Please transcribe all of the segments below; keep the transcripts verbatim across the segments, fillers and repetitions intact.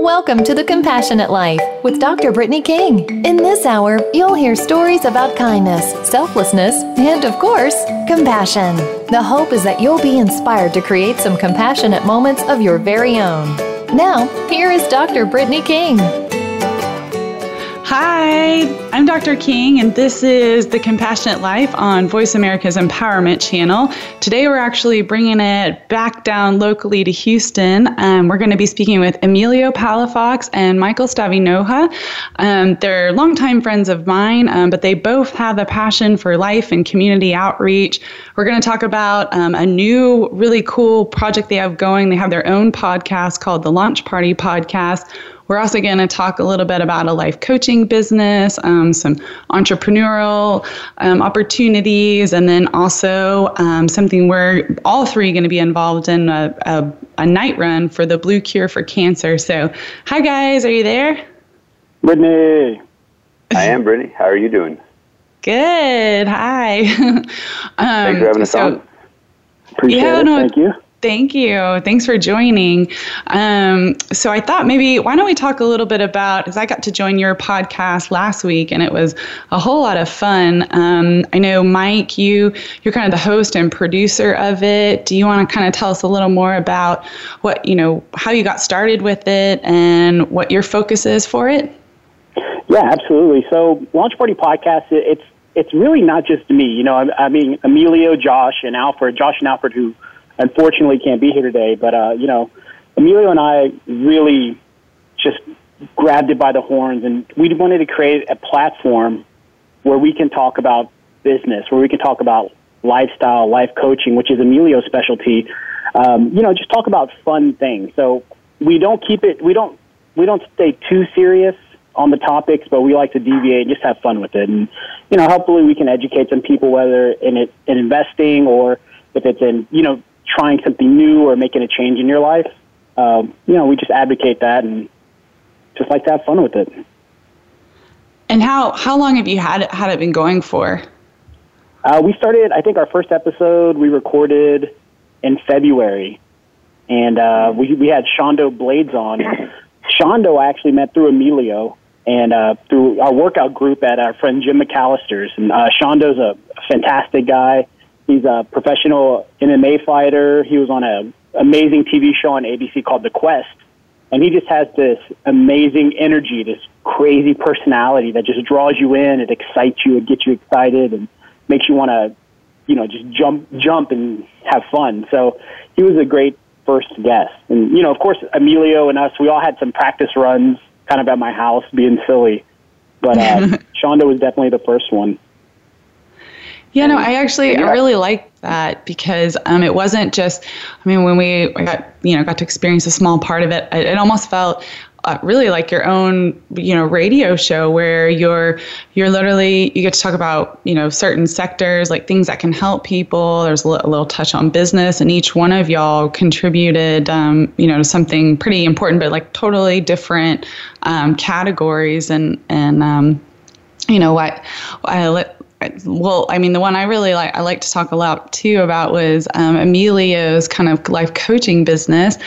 Welcome to The Compassionate Life with Doctor Brittany King. In this hour, you'll hear stories about kindness, selflessness, and of course, compassion. The hope is that you'll be inspired to create some compassionate moments of your very own. Now, here is Doctor Brittany King. Hi, I'm Doctor King, and this is The Compassionate Life on Voice America's Empowerment Channel. Today, we're actually bringing it back down locally to Houston. Um, we're going to be speaking with Emilio Palafox and Michael Stavinoha. Um, they're longtime friends of mine, um, but they both have a passion for life and community outreach. We're going to talk about um, a new, really cool project they have going. They have their own podcast called The Launch Party Podcast. We're also going to talk a little bit about a life coaching business, um, some entrepreneurial um, opportunities, and then also um, something we're all three going to be involved in, a, a, a night run for the Blue Cure for Cancer. So, hi guys, are you there? Brittany. I am, Brittany. How are you doing? Good. Hi. um, Thanks for having us so, on. Appreciate yeah, it. No, Thank you. Thank you. Thanks for joining. Um, so I thought maybe, why don't we talk a little bit about, because I got to join your podcast last week, and it was a whole lot of fun. Um, I know, Mike, you, you're kind of the host and producer of it. Do you want to kind of tell us a little more about what, you know, how you got started with it and what your focus is for it? Yeah, absolutely. So Launch Party Podcast, it's it's really not just me. You know, I, I mean, Emilio, Josh, and Alfred, Josh and Alfred, who unfortunately can't be here today, but, uh, you know, Emilio and I really just grabbed it by the horns, and we wanted to create a platform where we can talk about business, where we can talk about lifestyle, life coaching, which is Emilio's specialty, um, you know, just talk about fun things. So we don't keep it, we don't, we don't stay too serious on the topics, but we like to deviate and just have fun with it. And, you know, hopefully we can educate some people, whether in it, in investing or if it's in, you know, trying something new or making a change in your life. Um, you know, we just advocate that and just like to have fun with it. And how, how long have you had it, had it been going for? Uh, we started, I think our first episode we recorded in February, and uh, we, we had Shondo Blades on. Shondo I actually met through Emilio and uh, through our workout group at our friend Jim McAllister's. And uh, Shondo's a fantastic guy. He's a professional M M A fighter. He was on an amazing T V show on A B C called The Quest. And he just has this amazing energy, this crazy personality that just draws you in. It excites you. It gets you excited and makes you want to, you know, just jump jump and have fun. So he was a great first guest. And, you know, of course, Emilio and us, we all had some practice runs kind of at my house being silly. But uh, Shondo was definitely the first one. Yeah, no, I actually I really liked that because um, it wasn't just, I mean, when we got, you know, got to experience a small part of it, it, it almost felt uh, really like your own, you know, radio show where you're, you're literally, you get to talk about, you know, certain sectors, like things that can help people. There's a little, a little touch on business, and each one of y'all contributed, um, you know, to something pretty important, but like totally different um, categories. And, and um, you know, I, I let, Well, I mean, the one I really like, I like to talk a lot too about was um, Emilio's kind of life coaching business.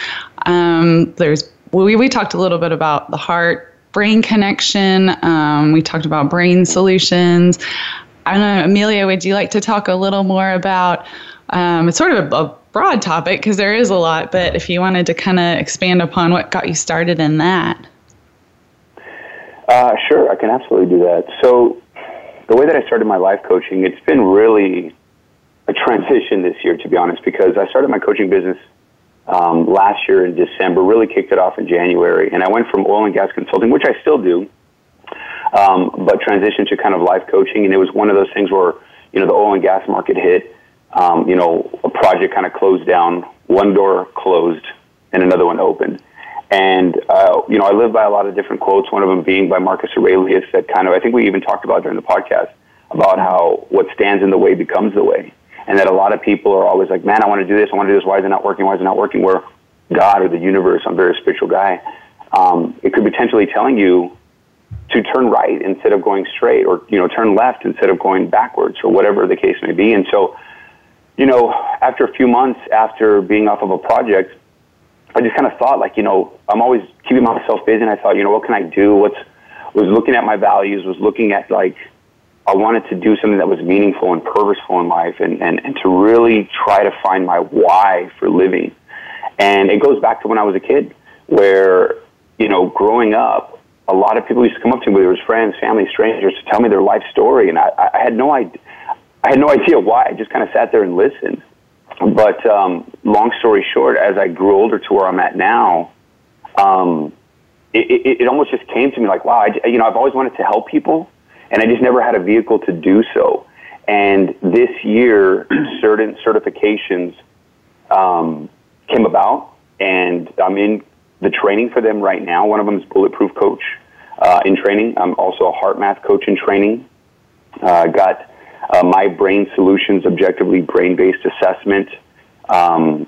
Um, there's we we talked a little bit about the heart brain connection. Um, we talked about brain solutions. I don't know, Emilio, would you like to talk a little more about? Um, it's sort of a, a broad topic because there is a lot, but if you wanted to kind of expand upon what got you started in that. Uh, sure, I can absolutely do that. So. The way that I started my life coaching, it's been really a transition this year, to be honest, because I started my coaching business um, last year in December, really kicked it off in January, and I went from oil and gas consulting, which I still do, um, but transitioned to kind of life coaching, and it was one of those things where, you know, the oil and gas market hit, um, you know, a project kind of closed down, one door closed and another one opened. And, uh, you know, I live by a lot of different quotes, one of them being by Marcus Aurelius that kind of, I think we even talked about during the podcast, about how what stands in the way becomes the way. And that a lot of people are always like, man, I want to do this, I want to do this, why is it not working, why is it not working? Where God or the universe, I'm a very spiritual guy, um, it could potentially telling you to turn right instead of going straight, or, you know, turn left instead of going backwards, or whatever the case may be. And so, you know, after a few months after being off of a project, I just kind of thought, like, you know, I'm always keeping myself busy, and I thought, you know, what can I do? What's, was looking at my values, was looking at, like, I wanted to do something that was meaningful and purposeful in life, and, and, and to really try to find my why for living. And it goes back to when I was a kid, where, you know, growing up, a lot of people used to come up to me, whether it was friends, family, strangers, to tell me their life story, and I, I had no idea, I had no idea why. I just kind of sat there and listened. But um, long story short, as I grew older to where I'm at now, um, it, it, it almost just came to me like, wow, I, you know, I've always wanted to help people, and I just never had a vehicle to do so. And this year, certain certifications um, came about, and I'm in the training for them right now. One of them is Bulletproof Coach uh, in training. I'm also a HeartMath Coach in training. I uh, got uh, my Brain Solutions Objectively Brain Based Assessment um,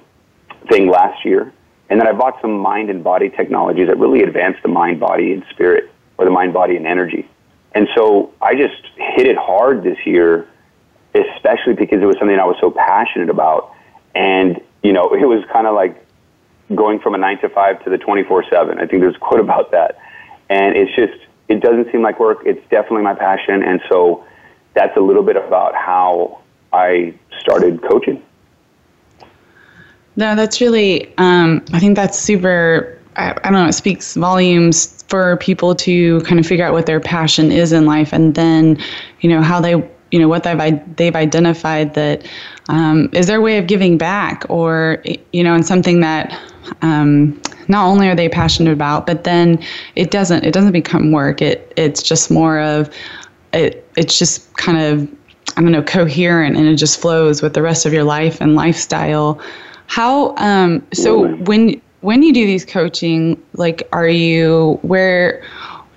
thing last year. And then I bought some mind and body technologies that really advance the mind, body, and spirit, or the mind, body, and energy. And so I just hit it hard this year, especially because it was something I was so passionate about. And, you know, it was kind of like going from a nine to five to the twenty-four seven. I think there's a quote about that. And it's just, it doesn't seem like work. It's definitely my passion. And so that's a little bit about how I started coaching. No, that's really, um, I think that's super, I, I don't know, it speaks volumes for people to kind of figure out what their passion is in life, and then, you know, how they, you know, what they've, they've identified that um, is their way of giving back, or, you know, and something that um, not only are they passionate about, but then it doesn't, it doesn't become work. It, it's just more of, it, it's just kind of, I don't know, coherent, and it just flows with the rest of your life and lifestyle. How, um, so when, When you do these coaching, like, are you, where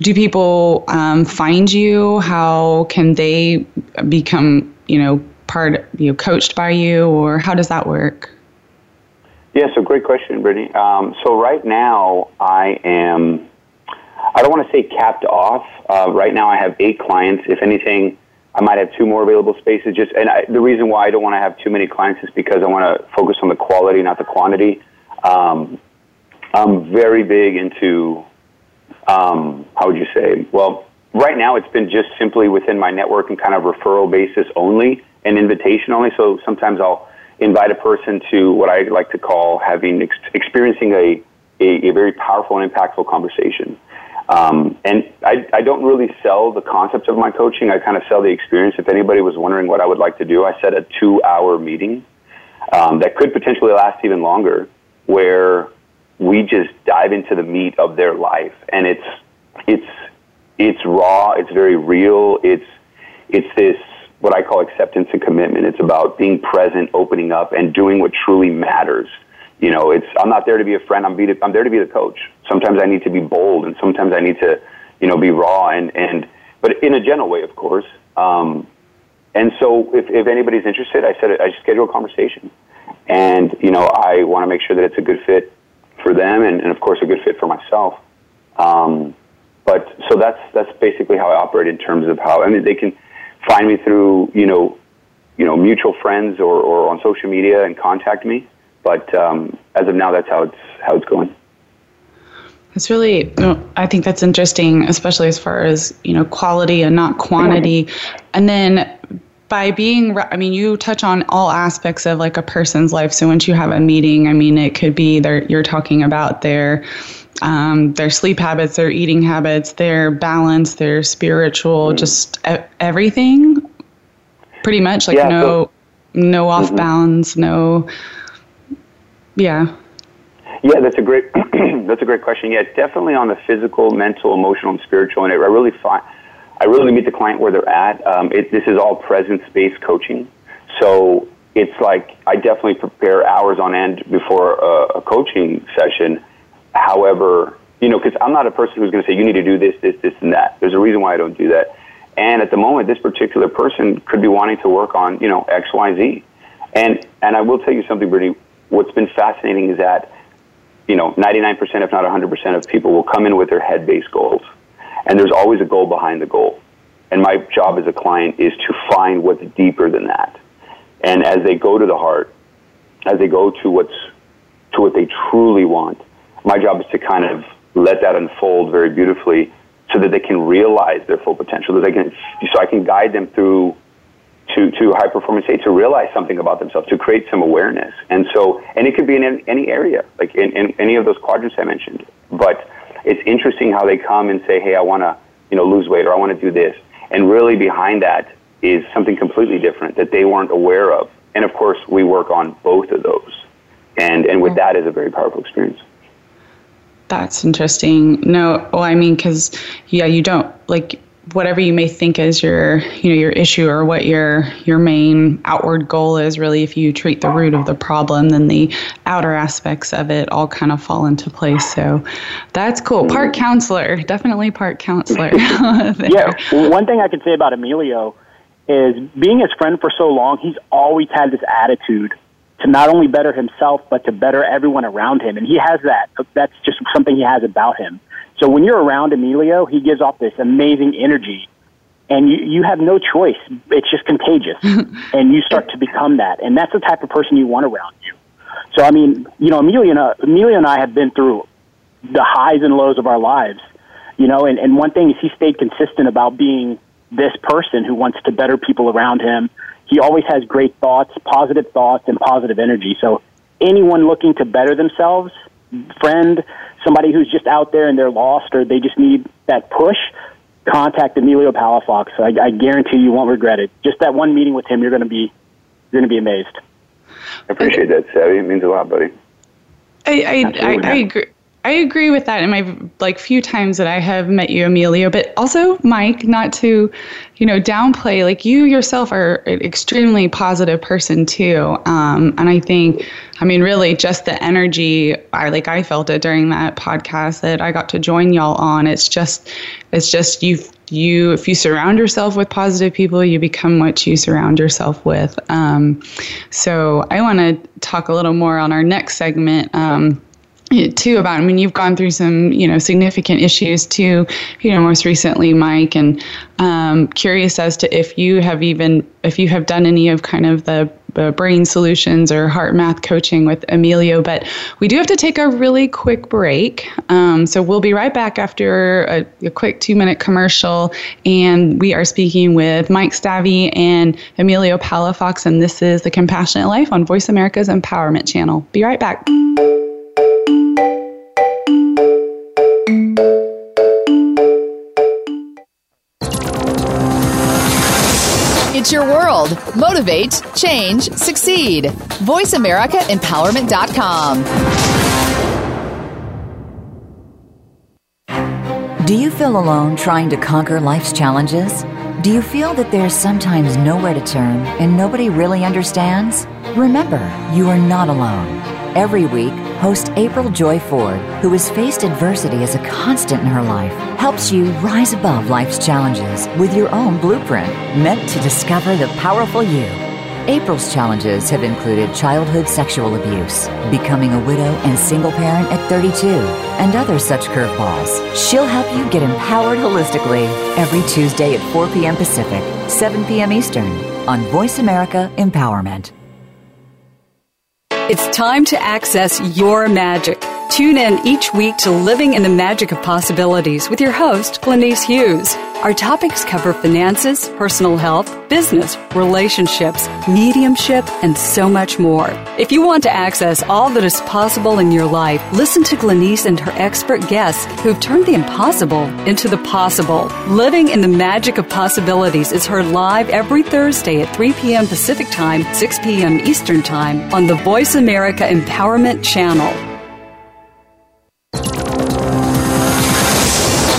do people um, find you? How can they become, you know, part, you know, coached by you, or how does that work? Yeah, so great question, Brittany. Um, so right now I am, I don't want to say capped off. Uh, right now I have eight clients. If anything, I might have two more available spaces. Just, and I, the reason why I don't want to have too many clients is because I want to focus on the quality, not the quantity. Um, I'm very big into, um, how would you say? Well, right now it's been just simply within my network and kind of referral basis only and invitation only. So sometimes I'll invite a person to what I like to call having, ex- experiencing a, a, a very powerful and impactful conversation. Um, and I, I don't really sell the concept of my coaching. I kind of sell the experience. If anybody was wondering what I would like to do, I set a two hour meeting, um, that could potentially last even longer, where we just dive into the meat of their life, and it's it's it's raw, it's very real, it's it's this what I call acceptance and commitment. It's about being present, opening up, and doing what truly matters. You know, it's I'm not there to be a friend. I'm be to, I'm there to be the coach. Sometimes I need to be bold, and sometimes I need to, you know, be raw, and, and but in a gentle way, of course. Um, and so, if if anybody's interested, I said I schedule a conversation. And, you know, I want to make sure that it's a good fit for them and, and of course, a good fit for myself. Um, but so that's that's basically how I operate in terms of how, I mean, they can find me through, you know, you know, mutual friends or, or on social media and contact me. But um, as of now, that's how it's how it's going. That's really, you know, I think that's interesting, especially as far as, you know, quality and not quantity. And then, by being, I mean, you touch on all aspects of like a person's life. So once you have a meeting, I mean, it could be their, you're talking about their, um, their sleep habits, their eating habits, their balance, their spiritual, mm-hmm. just everything, pretty much. Like yeah, no, so, no off mm-hmm. bounds, no. Yeah. Yeah, that's a great, that's a great question. Yeah, definitely on the physical, mental, emotional, and spiritual. And it, I really find. I really meet the client where they're at. Um, it, this is all presence-based coaching. So it's like I definitely prepare hours on end before a, a coaching session. However, you know, because I'm not a person who's going to say, you need to do this, this, this, and that. There's a reason why I don't do that. And at the moment, this particular person could be wanting to work on, you know, X, Y, Z. And, and I will tell you something, Brittany. What's been fascinating is that, you know, ninety-nine percent, if not one hundred percent of people will come in with their head-based goals. And there's always a goal behind the goal. And my job as a client is to find what's deeper than that. And as they go to the heart, as they go to what's to what they truly want, my job is to kind of let that unfold very beautifully so that they can realize their full potential, that they can, so I can guide them through to, to high performance state, to realize something about themselves, to create some awareness. And so, and it could be in any area, like in, in any of those quadrants I mentioned. But it's interesting how they come and say, hey, I want to, you know, lose weight, or I want to do this. And really behind that is something completely different that they weren't aware of. And of course, we work on both of those. And, and with that is a very powerful experience. That's interesting. No, well, I mean, because, yeah, you don't, like, whatever you may think is your, you know, your issue or what your your main outward goal is, really, if you treat the root of the problem, then the outer aspects of it all kind of fall into place. So that's cool. Part counselor, definitely part counselor. Yeah. One thing I could say about Emilio is being his friend for so long, he's always had this attitude to not only better himself, but to better everyone around him. And he has that. That's just something he has about him. So when you're around Emilio, he gives off this amazing energy, and you, you have no choice. It's just contagious, and you start to become that. And that's the type of person you want around you. So, I mean, you know, Emilio and, uh, Emilio and I have been through the highs and lows of our lives, you know, and, and one thing is he stayed consistent about being this person who wants to better people around him. He always has great thoughts, positive thoughts, and positive energy. So anyone looking to better themselves, friend, somebody who's just out there and they're lost or they just need that push, contact Emilio Palafox. I, I guarantee you won't regret it. Just that one meeting with him, you're going to be you're going to be amazed. I appreciate that, Savvy. It means a lot, buddy. I I, I, I agree. I agree with that in my, like, few times that I have met you, Emilio, but also Mike, not to, you know, downplay, like, you yourself are an extremely positive person too. Um, and I think, I mean, really just the energy, I like, I felt it during that podcast that I got to join y'all on. It's just, it's just, you've, you, if you surround yourself with positive people, you become what you surround yourself with. Um, so I want to talk a little more on our next segment. Um, too about, I mean, you've gone through some, you know, significant issues too, you know, most recently, Mike, and um, curious as to if you have even, if you have done any of kind of the uh, brain solutions or heart math coaching with Emilio, but we do have to take a really quick break. Um, so we'll be right back after a, a quick two minute commercial. And we are speaking with Mike Stavy and Emilio Palafox, and this is The Compassionate Life on Voice America's Empowerment Channel. Be right back. It's your world. Motivate, change, succeed. Voice America Empowerment dot com. Do you feel alone trying to conquer life's challenges? Do you feel that there's sometimes nowhere to turn and nobody really understands? Remember, you are not alone. Every week, host April Joy Ford, who has faced adversity as a constant in her life, helps you rise above life's challenges with your own blueprint meant to discover the powerful you. April's challenges have included childhood sexual abuse, becoming a widow and single parent at thirty-two, and other such curveballs. She'll help you get empowered holistically every Tuesday at four p.m. Pacific, seven p.m. Eastern on Voice America Empowerment. It's time to access your magic. Tune in each week to Living in the Magic of Possibilities with your host, Glenice Hughes. Our topics cover finances, personal health, business, relationships, mediumship, and so much more. If you want to access all that is possible in your life, listen to Glenice and her expert guests who've turned the impossible into the possible. Living in the Magic of Possibilities is heard live every Thursday at three p.m. Pacific Time, six p.m. Eastern Time on the Voice America Empowerment Channel.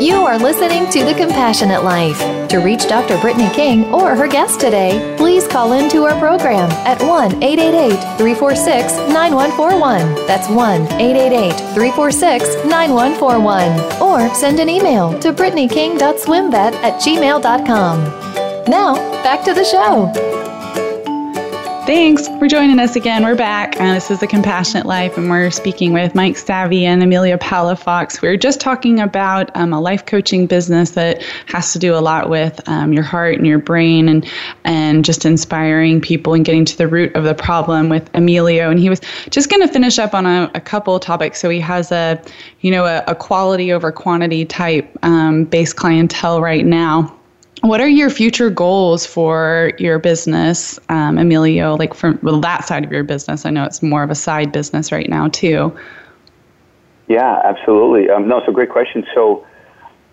You are listening to The Compassionate Life. To reach Doctor Brittany King or her guest today, please call into our program at one eight eight eight, three four six, nine one four one. That's one eight eight eight, three four six, nine one four one. Or send an email to brittany king dot swimvet at gmail dot com. Now, back to the show. Thanks for joining us again. We're back. Uh, this is The Compassionate Life, and we're speaking with Mike Savvy and Emilio Palafox. We were just talking about um, a life coaching business that has to do a lot with um, your heart and your brain and and just inspiring people and getting to the root of the problem with Emilio. And he was just going to finish up on a, a couple topics. So he has a, you know, a, a quality over quantity type um, base clientele right now. What are your future goals for your business, um, Emilio, like from well, that side of your business? I know it's more of a side business right now, too. Yeah, absolutely. Um, no, it's a great question. So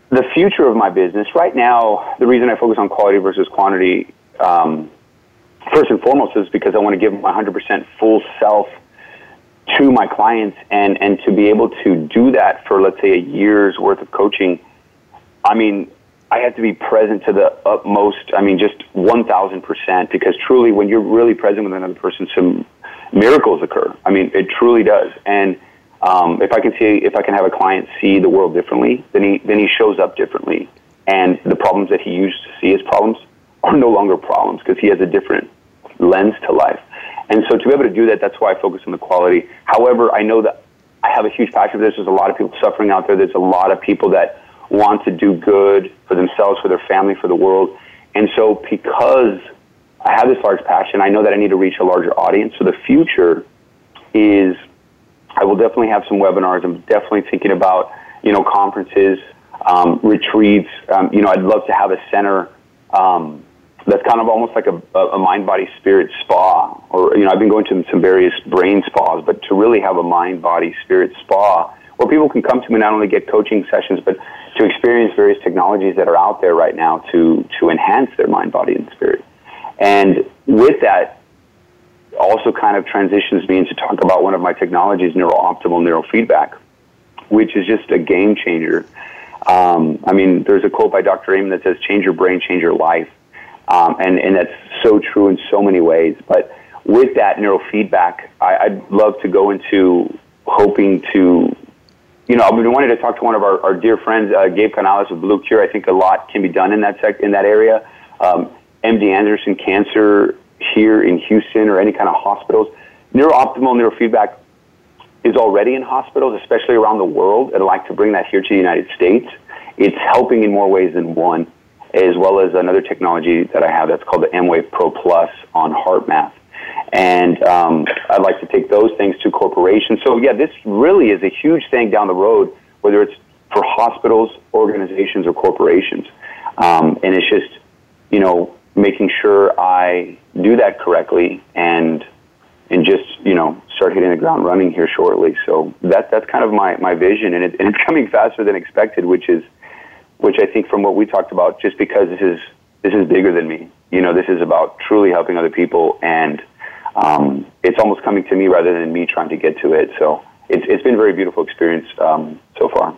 the future of my business right now, the reason I focus on quality versus quantity, um, first and foremost, is because I want to give my one hundred percent full self to my clients, and, and to be able to do that for, let's say, a year's worth of coaching. I mean, I have to be present to the utmost, I mean, just one thousand percent, because truly when you're really present with another person, some miracles occur. I mean, it truly does. And um, if I can see, if I can have a client see the world differently, then he, then he shows up differently. And the problems that he used to see as problems are no longer problems, because he has a different lens to life. And so to be able to do that, that's why I focus on the quality. However, I know that I have a huge passion for this. There's a lot of people suffering out there. There's a lot of people that want to do good for themselves, for their family, for the world. And so because I have this large passion, I know that I need to reach a larger audience. So the future is I will definitely have some webinars. I'm definitely thinking about, you know, conferences, um, retreats. Um, you know, I'd love to have a center um, that's kind of almost like a, a mind-body-spirit spa. Or, you know, I've been going to some various brain spas, but to really have a mind-body-spirit spa where people can come to me not only get coaching sessions, but to experience various technologies that are out there right now to, to enhance their mind, body, and spirit. And with that also kind of transitions me into talk about one of my technologies, NeuroOptimal Neurofeedback, which is just a game changer. Um, I mean, there's a quote by Doctor Amen that says, change your brain, change your life. Um, and, and that's so true in so many ways. But with that neurofeedback, I, I'd love to go into hoping to... You know, I've been wanting to talk to one of our, our dear friends, uh, Gabe Canales of Blue Cure. I think a lot can be done in that sec- in that area. Um, M D Anderson, cancer here in Houston, or any kind of hospitals. NeuroOptimal Neurofeedback is already in hospitals, especially around the world. I'd like to bring that here to the United States. It's helping in more ways than one, as well as another technology that I have that's called the M-Wave Pro Plus on HeartMath. And um, I'd like to take those things to corporations. So, yeah, this really is a huge thing down the road, whether it's for hospitals, organizations, or corporations. Um, and it's just, you know, making sure I do that correctly and and just, you know, start hitting the ground running here shortly. So that that's kind of my, my vision, and, it, and it's coming faster than expected, which is, which I think from what we talked about, just because this is this is bigger than me. You know, this is about truly helping other people, and Um, it's almost coming to me rather than me trying to get to it. So it's it's been a very beautiful experience um, so far.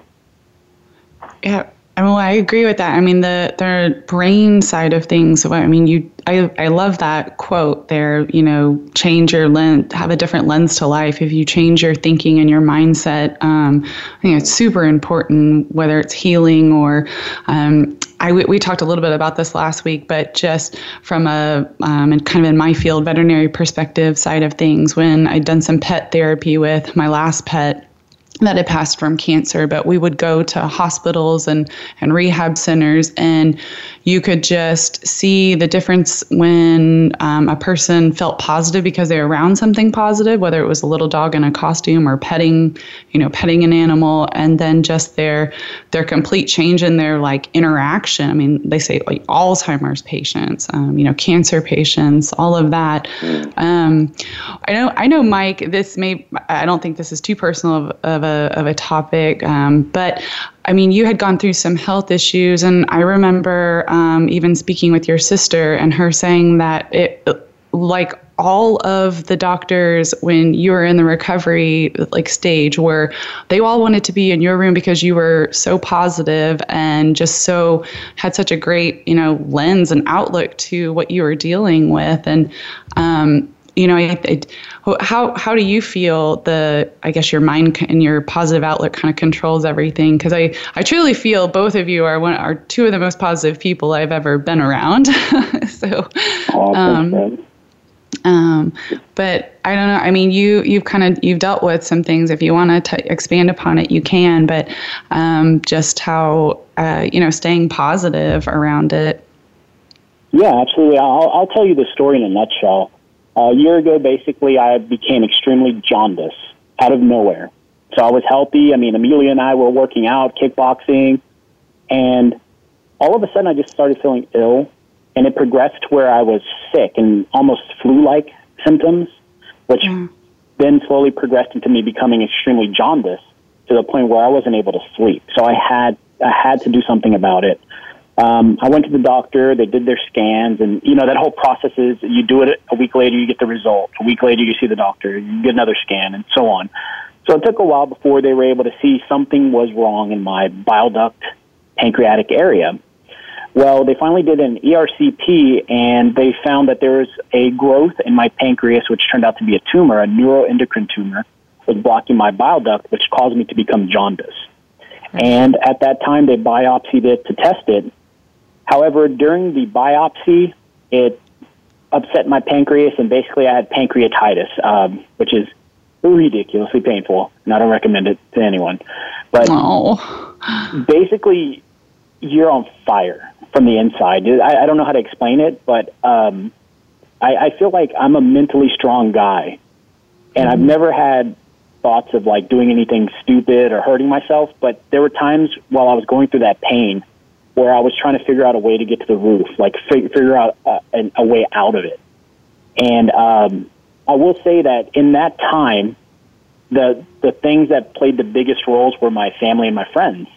Yeah, I mean, well, I agree with that. I mean, the the brain side of things. I mean, you, I I love that quote there. You know, change your lens, have a different lens to life. If you change your thinking and your mindset, um, I think it's super important. Whether it's healing or um, I, we talked a little bit about this last week, but just from a um, and kind of in my field, veterinary perspective side of things, when I'd done some pet therapy with my last pet that had passed from cancer, but we would go to hospitals and, and rehab centers, and you could just see the difference when um, a person felt positive because they were around something positive, whether it was a little dog in a costume or petting, you know, petting an animal, and then just their their complete change in their like interaction. I mean, they say like Alzheimer's patients, um, you know, cancer patients, all of that. Um, I know, I know, Mike. This may I don't think this is too personal of, of a of a topic. Um, but I mean, you had gone through some health issues, and I remember um, even speaking with your sister and her saying that it, like all of the doctors when you were in the recovery like stage, where they all wanted to be in your room because you were so positive and just so had such a great, you know, lens and outlook to what you were dealing with. And um, you know, I, I, how how do you feel the, I guess your mind and your positive outlook kind of controls everything? Because I, I truly feel both of you are one are two of the most positive people I've ever been around. So. Um, Um, but I don't know. I mean, you, you've kind of, you've dealt with some things. If you want to expand upon it, you can, but, um, just how, uh, you know, staying positive around it. Yeah, absolutely. I'll, I'll tell you the story in a nutshell. Uh, a year ago, basically, I became extremely jaundiced out of nowhere. So I was healthy. I mean, Amelia and I were working out, kickboxing, and all of a sudden I just started feeling ill. And it progressed to where I was sick and almost flu-like symptoms, which mm. then slowly progressed into me becoming extremely jaundiced to the point where I wasn't able to sleep. So I had I had to do something about it. Um, I went to the doctor. They did their scans. And, you know, that whole process is you do it a week later, you get the result. A week later, you see the doctor. You get another scan and so on. So it took a while before they were able to see something was wrong in my bile duct pancreatic area. Well, they finally did an E R C P, and they found that there was a growth in my pancreas, which turned out to be a tumor, a neuroendocrine tumor, was blocking my bile duct, which caused me to become jaundiced. And at that time, they biopsied it to test it. However, during the biopsy, it upset my pancreas, and basically I had pancreatitis, um, which is ridiculously painful, and I don't recommend it to anyone. But oh. basically, you're on fire from the inside. I, I don't know how to explain it, but um, I, I feel like I'm a mentally strong guy, and mm-hmm. I've never had thoughts of like doing anything stupid or hurting myself, but there were times while I was going through that pain where I was trying to figure out a way to get to the roof, like fig- figure out a, an, a way out of it. And um, I will say that in that time, the the things that played the biggest roles were my family and my friends.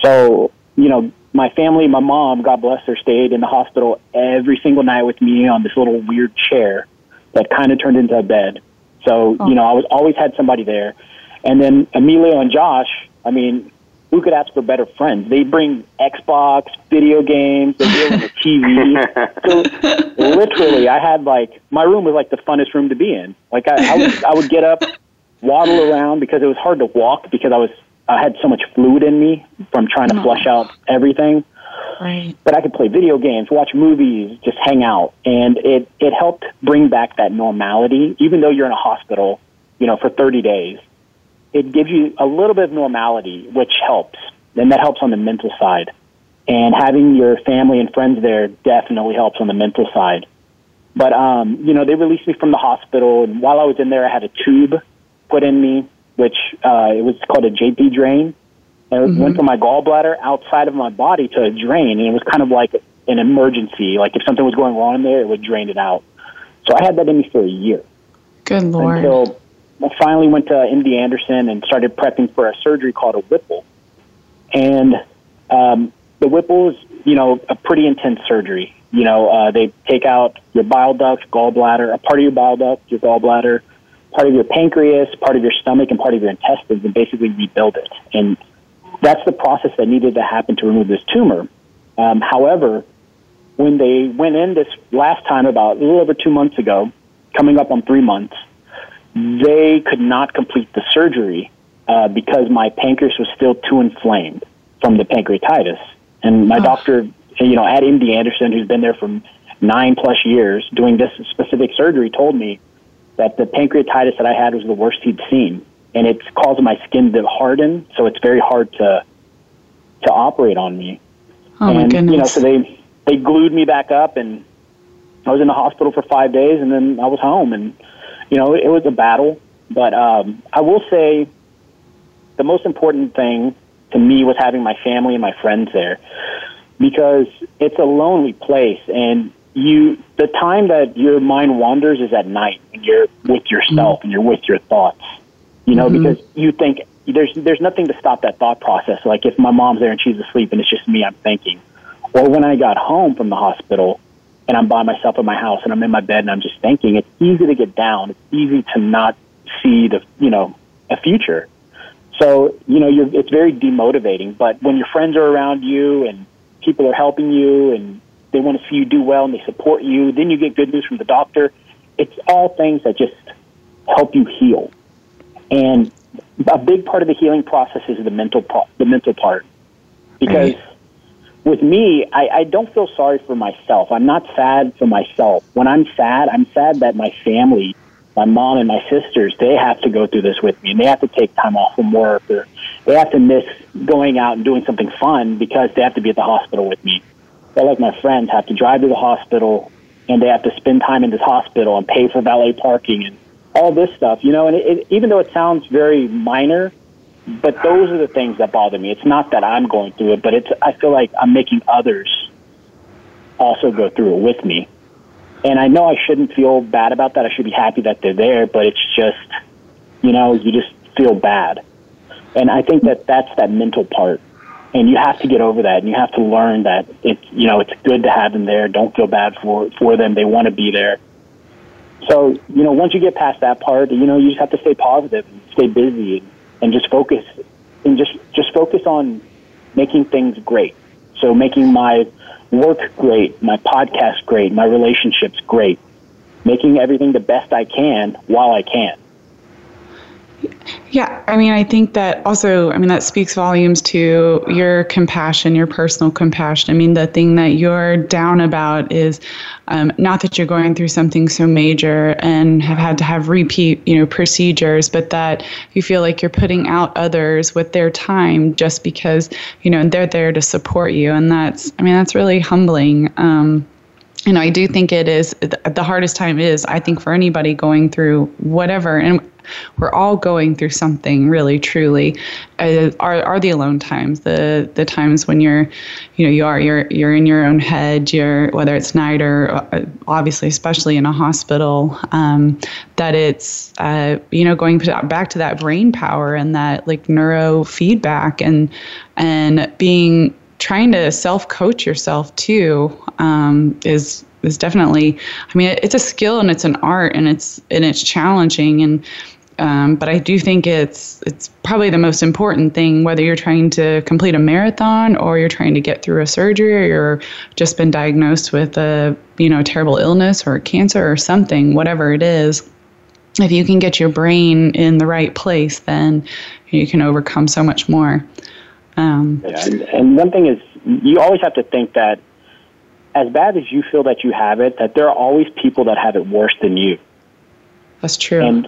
So, you know, my family, my mom, God bless her, stayed in the hospital every single night with me on this little weird chair that kind of turned into a bed. So, oh. you know, I was always had somebody there. And then Emilio and Josh, I mean, who could ask for better friends? They bring Xbox, video games, they deal with the T V. So literally, I had like, my room was like the funnest room to be in. Like I, I, would, I would get up, waddle around because it was hard to walk because I was I had so much fluid in me from trying to flush out everything. Right. But I could play video games, watch movies, just hang out. And it, it helped bring back that normality. Even though you're in a hospital, you know, for thirty days, it gives you a little bit of normality, which helps. And that helps on the mental side. And having your family and friends there definitely helps on the mental side. But, um, you know, they released me from the hospital. And while I was in there, I had a tube put in me, which uh, it was called a J P drain. And it mm-hmm. went from my gallbladder outside of my body to a drain, and it was kind of like an emergency. Like if something was going wrong in there, it would drain it out. So I had that in me for a year. Good Lord. Until I finally went to M D Anderson and started prepping for a surgery called a Whipple. And um, the Whipple is, you know, a pretty intense surgery. You know, uh, they take out your bile duct, gallbladder, a part of your bile duct, your gallbladder, part of your pancreas, part of your stomach, and part of your intestines, and basically rebuild it. And that's the process that needed to happen to remove this tumor. Um, however, when they went in this last time about a little over two months ago, coming up on three months, they could not complete the surgery uh, because my pancreas was still too inflamed from the pancreatitis. And my oh. doctor, you know, at M D Anderson, who's been there for nine plus years doing this specific surgery, told me that the pancreatitis that I had was the worst he'd seen, and it's caused my skin to harden, so it's very hard to to operate on me. Oh, and, my goodness. You know, so they, they glued me back up, and I was in the hospital for five days, and then I was home, and, you know, it, it was a battle. But um, I will say the most important thing to me was having my family and my friends there, because it's a lonely place, and You, the time that your mind wanders is at night, and you're with yourself, and you're with your thoughts, you know, mm-hmm. because you think there's there's nothing to stop that thought process. Like if my mom's there and she's asleep and it's just me, I'm thinking. Or when I got home from the hospital and I'm by myself in my house and I'm in my bed and I'm just thinking, it's easy to get down. It's easy to not see the, you know, a future. So, you know, you're, it's very demotivating. But when your friends are around you and people are helping you and they want to see you do well and they support you, then you get good news from the doctor. It's all things that just help you heal. And a big part of the healing process is the mental pro- the mental part. Because mm-hmm. with me, I, I don't feel sorry for myself. I'm not sad for myself. When I'm sad, I'm sad that my family, my mom and my sisters, they have to go through this with me. And they have to take time off from work. Or they have to miss going out and doing something fun because they have to be at the hospital with me. They're like my friends, have to drive to the hospital, and they have to spend time in this hospital and pay for valet parking and all this stuff, you know. And it, it, even though it sounds very minor, but those are the things that bother me. It's not that I'm going through it, but it's I feel like I'm making others also go through it with me. And I know I shouldn't feel bad about that. I should be happy that they're there, but it's just, you know, you just feel bad. And I think that that's that mental part. And you have to get over that, and you have to learn that it's, you know, it's good to have them there. Don't feel bad for for them. They want to be there. So, you know, once you get past that part, you know, you just have to stay positive and stay busy and, and just focus and just, just focus on making things great. So making my work great, my podcast great, my relationships great, making everything the best I can while I can. Yeah, I mean, I think that also, I mean, that speaks volumes to your compassion, your personal compassion. I mean, the thing that you're down about is um, not that you're going through something so major and have had to have repeat, you know, procedures, but that you feel like you're putting out others with their time just because, you know, they're there to support you. And that's, I mean, that's really humbling. Um And I do think it is, the hardest time is, I think, for anybody going through whatever, and we're all going through something really, truly, uh, are are the alone times, the the times when you're, you know, you are, you're you're in your own head, you're, whether it's night or obviously, especially in a hospital, um, that it's, uh, you know, going back to that brain power and that like neurofeedback and, and being, trying to self-coach yourself too um, is is definitely, I mean, it, it's a skill and it's an art and it's and it's challenging. And um, but I do think it's it's probably the most important thing, whether you're trying to complete a marathon or you're trying to get through a surgery or you're just been diagnosed with a you know terrible illness or cancer or something, whatever it is. If you can get your brain in the right place, then you can overcome so much more. Um, yeah, and, and one thing is, you always have to think that as bad as you feel that you have it, that there are always people that have it worse than you. That's true. And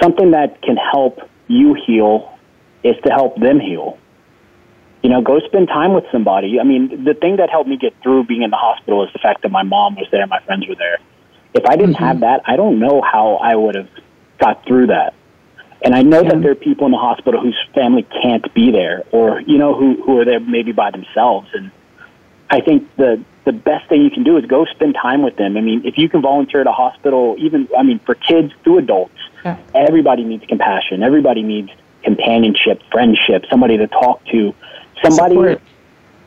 something that can help you heal is to help them heal. You know, go spend time with somebody. I mean, the thing that helped me get through being in the hospital is the fact that my mom was there and my friends were there. If I didn't mm-hmm. have that, I don't know how I would have got through that. And I know yeah. that there are people in the hospital whose family can't be there or, you know, who, who are there maybe by themselves. And I think the, the best thing you can do is go spend time with them. I mean, if you can volunteer at a hospital, even, I mean, for kids through adults, yeah. everybody needs compassion. Everybody needs companionship, friendship, somebody to talk to, somebody Support.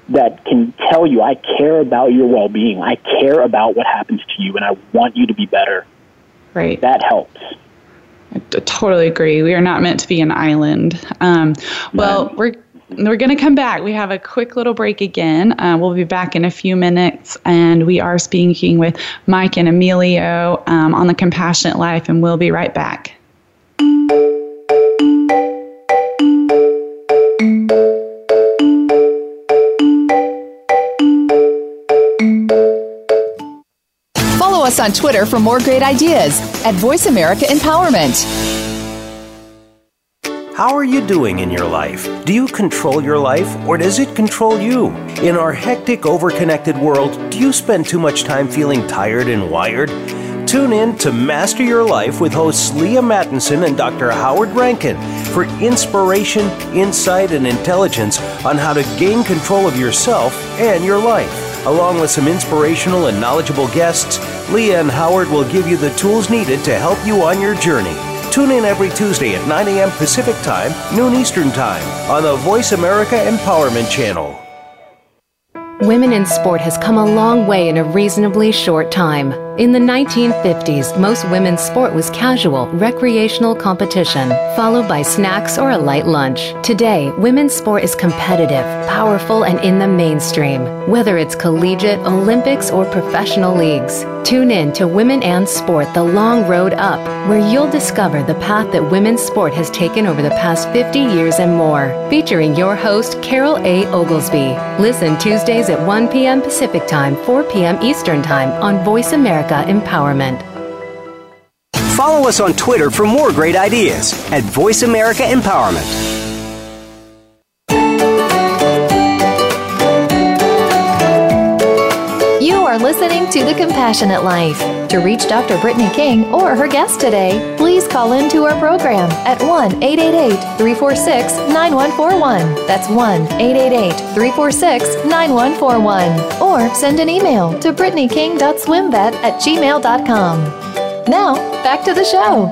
That can tell you, I care about your well-being. I care about what happens to you, and I want you to be better. Right. That helps. I totally agree. We are not meant to be an island. Um, well, we're we're going to come back. We have a quick little break again. Uh, we'll be back in a few minutes, and we are speaking with Mike and Emilio um, on The Compassionate Life, and we'll be right back. Us on Twitter for more great ideas at Voice America Empowerment. How are you doing in your life? Do you control your life, or does it control you? In our hectic, overconnected world, do you spend too much time feeling tired and wired? Tune in to Master Your Life with hosts Leah Mattinson and Doctor Howard Rankin for inspiration, insight, and intelligence on how to gain control of yourself and your life. Along with some inspirational and knowledgeable guests, Leah and Howard will give you the tools needed to help you on your journey. Tune in every Tuesday at nine a.m. Pacific Time, noon Eastern Time, on the Voice America Empowerment Channel. Women in sport has come a long way in a reasonably short time. In the nineteen fifties, most women's sport was casual, recreational competition, followed by snacks or a light lunch. Today, women's sport is competitive, powerful, and in the mainstream, whether it's collegiate, Olympics, or professional leagues. Tune in to Women and Sport, The Long Road Up, where you'll discover the path that women's sport has taken over the past fifty years and more. Featuring your host, Carol A. Oglesby. Listen Tuesdays at one p.m. Pacific Time, four p.m. Eastern Time on Voice America Empowerment. Follow us on Twitter for more great ideas at Voice America Empowerment. Listening to The Compassionate Life. To reach Doctor Brittany King or her guest today, please call into our program at one eight eight eight, three four six, nine one four one. That's one eight eight eight, three four six, nine one four one. Or send an email to brittany king dot swimvet at gmail dot com. Now, back to the show.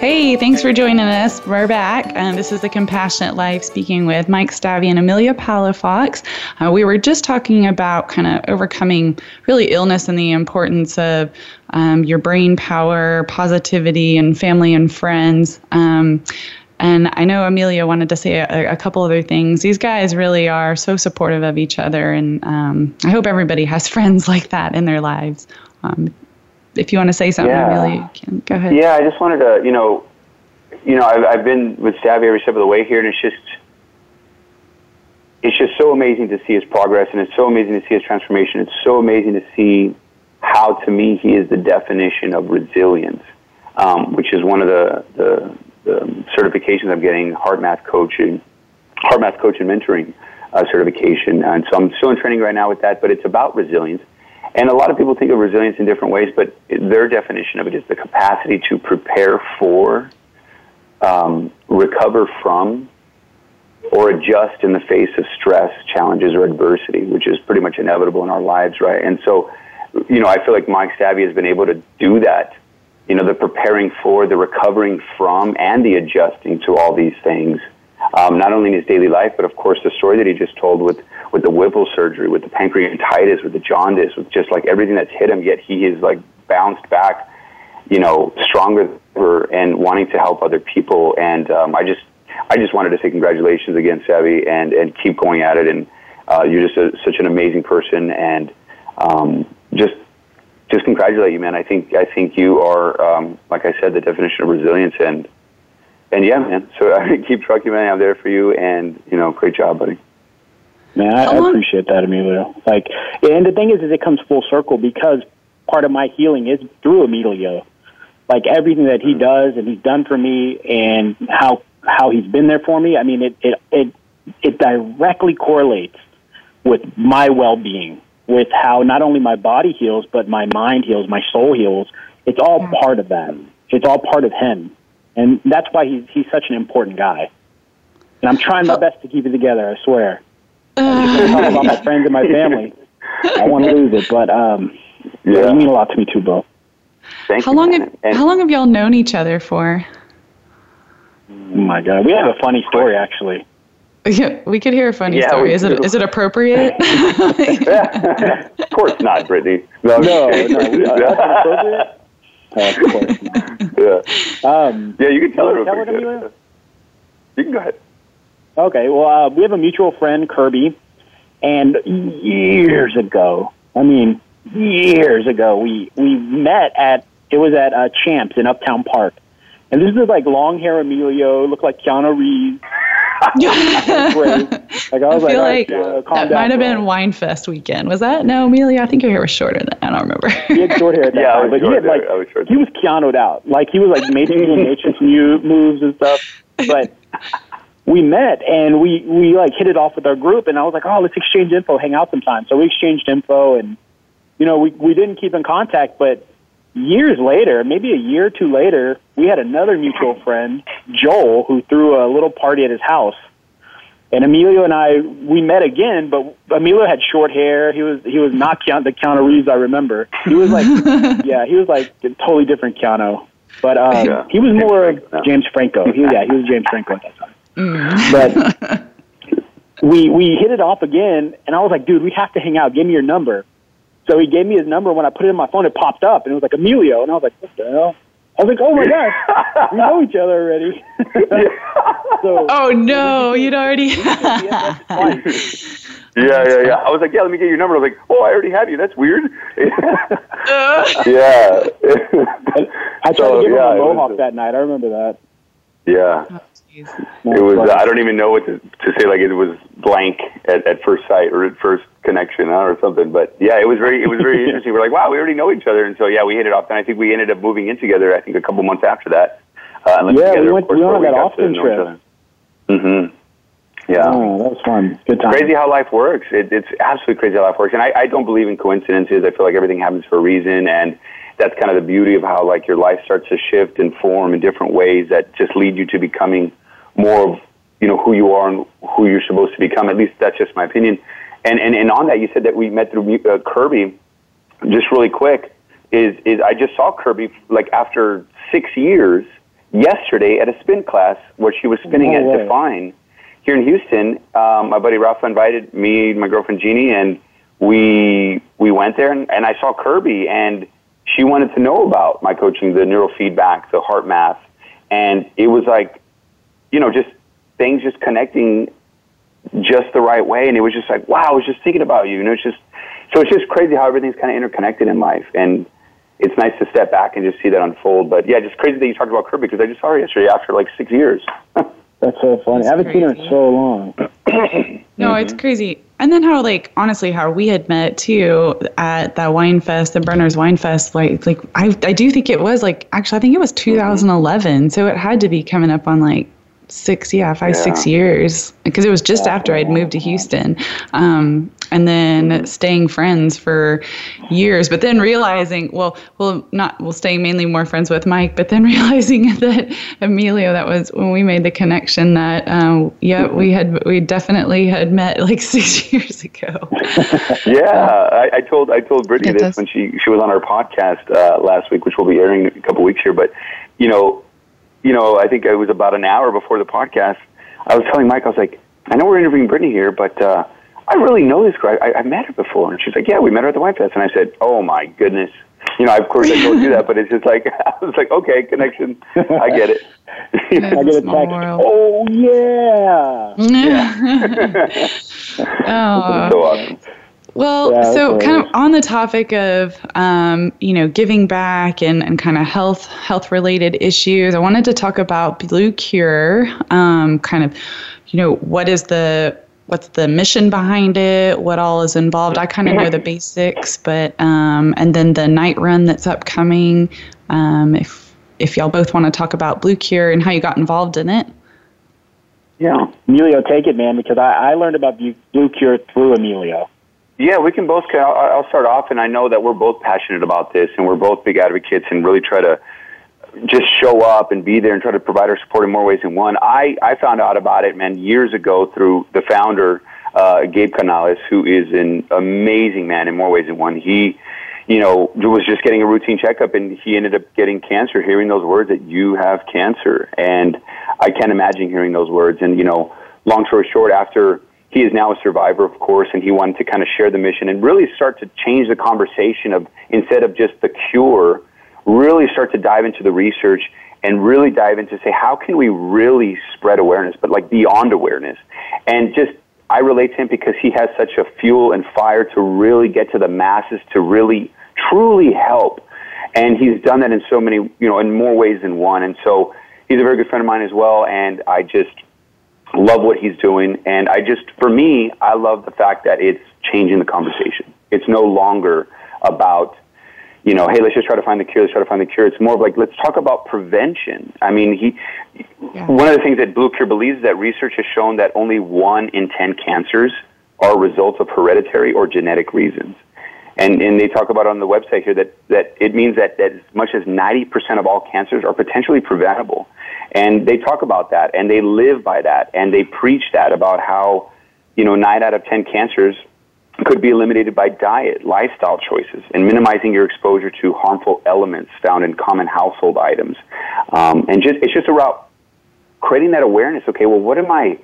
Hey, thanks for joining us. We're back. Um, this is The Compassionate Life, speaking with Mike Stavy and Emilio Palafox. Uh, we were just talking about kind of overcoming really illness and the importance of um, your brain power, positivity, and family and friends. Um, and I know Emilio wanted to say a, a couple other things. These guys really are so supportive of each other, and um, I hope everybody has friends like that in their lives. Um, If you want to say something, yeah. Really, you can. Go ahead. Yeah, I just wanted to, you know, you know, I've, I've been with Stavy every step of the way here, and it's just, it's just so amazing to see his progress, and it's so amazing to see his transformation. It's so amazing to see how, to me, he is the definition of resilience, um, which is one of the, the the certifications I'm getting, HeartMath Coach and HeartMath Coach and Mentoring uh, certification, and so I'm still in training right now with that. But it's about resilience. And a lot of people think of resilience in different ways, but their definition of it is the capacity to prepare for, um, recover from, or adjust in the face of stress, challenges, or adversity, which is pretty much inevitable in our lives, right? And so, you know, I feel like Mike Stavy has been able to do that, you know, the preparing for, the recovering from, and the adjusting to all these things, um, not only in his daily life, but, of course, the story that he just told with with the Whipple surgery, with the pancreatitis, with the jaundice, with just like everything that's hit him, yet he is like bounced back, you know, stronger than ever and wanting to help other people. And um, I just I just wanted to say congratulations again, Stavy, and, and keep going at it. And uh, you're just a, such an amazing person. And um, just just congratulate you, man. I think I think you are, um, like I said, the definition of resilience. And, and yeah, man, so I keep trucking, man. I'm there for you. And, you know, great job, buddy. Man, I, I appreciate that, Emilio. Like, and the thing is, is it comes full circle because part of my healing is through Emilio. Like everything that he does and he's done for me, and how how he's been there for me. I mean, it it it, it directly correlates with my well-being, with how not only my body heals, but my mind heals, my soul heals. It's all yeah. part of that. It's all part of him, and that's why he's he's such an important guy. And I'm trying my best to keep it together. I swear. I'm talking about my friends and my family. I want to lose it, but um, yeah. you mean a lot to me too, Bo. Thank how you, long? Have, how long have y'all known each other for? Oh my God, we have a funny story actually. Yeah, we could hear a funny yeah, story. Is it is it appropriate? Of course not, Brittany. No, no, no appropriate. Uh, of course not. Yeah. Um, yeah, you can tell her. Tell her you can go ahead. Okay, well, uh, we have a mutual friend, Kirby, and years ago, I mean, years ago, we, we met at, it was at uh, Champs in Uptown Park. And this is like long hair Emilio, looked like Keanu Reeves. Like, I was I feel like, like uh, that might have been Winefest weekend. Was that? No, Emilio, I think your hair was shorter than I don't remember. He had short hair at that yeah, time, but he, had, like, was he was Keanu'd out. Like, he was like making ancient moves and stuff, but... We met and we, we like hit it off with our group, and I was like, oh, let's exchange info, hang out sometime. So we exchanged info, and you know, we, we didn't keep in contact, but years later, maybe a year or two later, we had another mutual friend, Joel, who threw a little party at his house. And Emilio and I, we met again, but Emilio had short hair. He was he was not Keanu, the Keanu Reeves I remember. He was like, yeah, he was like a totally different Keanu. But um, yeah. he was more James Franco. James Franco. He, yeah, he was James Franco at that time. Mm. But we we hit it off again, and I was like, dude, we have to hang out. Give me your number. So he gave me his number. When I put it in my phone, it popped up, and it was like Emilio. And I was like, what the hell? I was like, oh, my gosh, we know each other already. So, oh, no, you'd already. yeah, yeah, yeah. I was like, yeah, let me get your number. I was like, oh, I already have you. That's weird. yeah. I tried so, to give yeah, him a mohawk a, that night. I remember that. Yeah. Oh, geez. It was, uh, I don't even know what to, to say. Like, it was blank at, at first sight or at first connection or something, but yeah, it was very, it was very interesting. We're like, wow, we already know each other, and so yeah, we hit it off. And I think we ended up moving in together. I think a couple months after that. Uh, yeah, together, we went we on that Austin trip. Mm-hmm. Yeah, oh, that was fun. Good time. Crazy how life works. It, it's absolutely crazy how life works, and I, I don't believe in coincidences. I feel like everything happens for a reason, and that's kind of the beauty of how like your life starts to shift and form in different ways that just lead you to becoming more of you know who you are and who you're supposed to become. At least that's just my opinion. And, and and on that, you said that we met through uh, Kirby. Just really quick, is is I just saw Kirby like after six years yesterday at a spin class where she was spinning no at way. Define here in Houston. Um, my buddy Rafa invited me, my girlfriend Jeannie, and we we went there and, and I saw Kirby, and she wanted to know about my coaching, the neurofeedback, the heart math, and it was like, you know, just things just connecting just the right way, and it was just like, wow, I was just thinking about you, you know, it's just, so it's just crazy how everything's kind of interconnected in life, and it's nice to step back and just see that unfold, but yeah, just crazy that you talked about Kirby, because I just saw her yesterday after like six years. That's so funny. That's I haven't crazy. seen her in so long. No, mm-hmm. It's crazy. And then how, like, honestly, how we had met, too, at that wine fest, the Brenner's Wine Fest, like, like I, I do think it was, like, actually, I think it was two thousand eleven, mm-hmm. so it had to be coming up on, like, Six, yeah, five, yeah. six years, because it was just yeah. after I'd moved to Houston, um, and then staying friends for years. But then realizing, well, well, not well, staying mainly more friends with Mike. But then realizing that Emilio, that was when we made the connection that, um, yeah, mm-hmm. we had we definitely had met like six years ago. yeah, uh, I, I told I told Brittany this does. when she she was on our podcast uh, last week, which will be airing in a couple weeks here. But you know. You know, I think it was about an hour before the podcast, I was telling Mike, I was like, I know we're interviewing Brittany here, but uh, I really know this girl. I, I met her before. And she's like, yeah, we met her at the Wine Fest. And I said, oh, my goodness. You know, of course I don't do that, but it's just like, I was like, okay, connection. I get it. I get it back. Oh, yeah. yeah. oh. So awesome. Well, yeah, so okay. kind of on the topic of, um, you know, giving back and, and kind of health health related issues, I wanted to talk about Blue Cure, um, kind of, you know, what is the, what's the mission behind it, what all is involved. I kind of know the basics, but, um, and then the night run that's upcoming, um, if, if y'all both want to talk about Blue Cure and how you got involved in it. Yeah, Emilio, take it, man, because I, I learned about Blue Cure through Emilio. Yeah, we can both. I'll start off, and I know that we're both passionate about this, and we're both big advocates, and really try to just show up and be there and try to provide our support in more ways than one. I, I found out about it, man, years ago through the founder, uh, Gabe Canales, who is an amazing man in more ways than one. He, you know, was just getting a routine checkup, and he ended up getting cancer, hearing those words that you have cancer. And I can't imagine hearing those words. And, you know, long story short, after... he is now a survivor, of course, and he wanted to kind of share the mission and really start to change the conversation of, instead of just the cure, really start to dive into the research and really dive into, say, how can we really spread awareness, but like beyond awareness. And just, I relate to him because he has such a fuel and fire to really get to the masses, to really, truly help. And he's done that in so many, you know, in more ways than one. And so he's a very good friend of mine as well, and I just... love what he's doing, and I just, for me, I love the fact that it's changing the conversation. It's no longer about, you know, hey, let's just try to find the cure, let's try to find the cure. It's more of like, let's talk about prevention. I mean, he, yeah. one of the things that Blue Cure believes is that research has shown that only one in ten cancers are results of hereditary or genetic reasons. And and they talk about on the website here that, that it means that, that as much as ninety percent of all cancers are potentially preventable. And they talk about that, and they live by that, and they preach that about how, you know, nine out of ten cancers could be eliminated by diet, lifestyle choices, and minimizing your exposure to harmful elements found in common household items. Um, and just it's just about creating that awareness. Okay, well, what am I,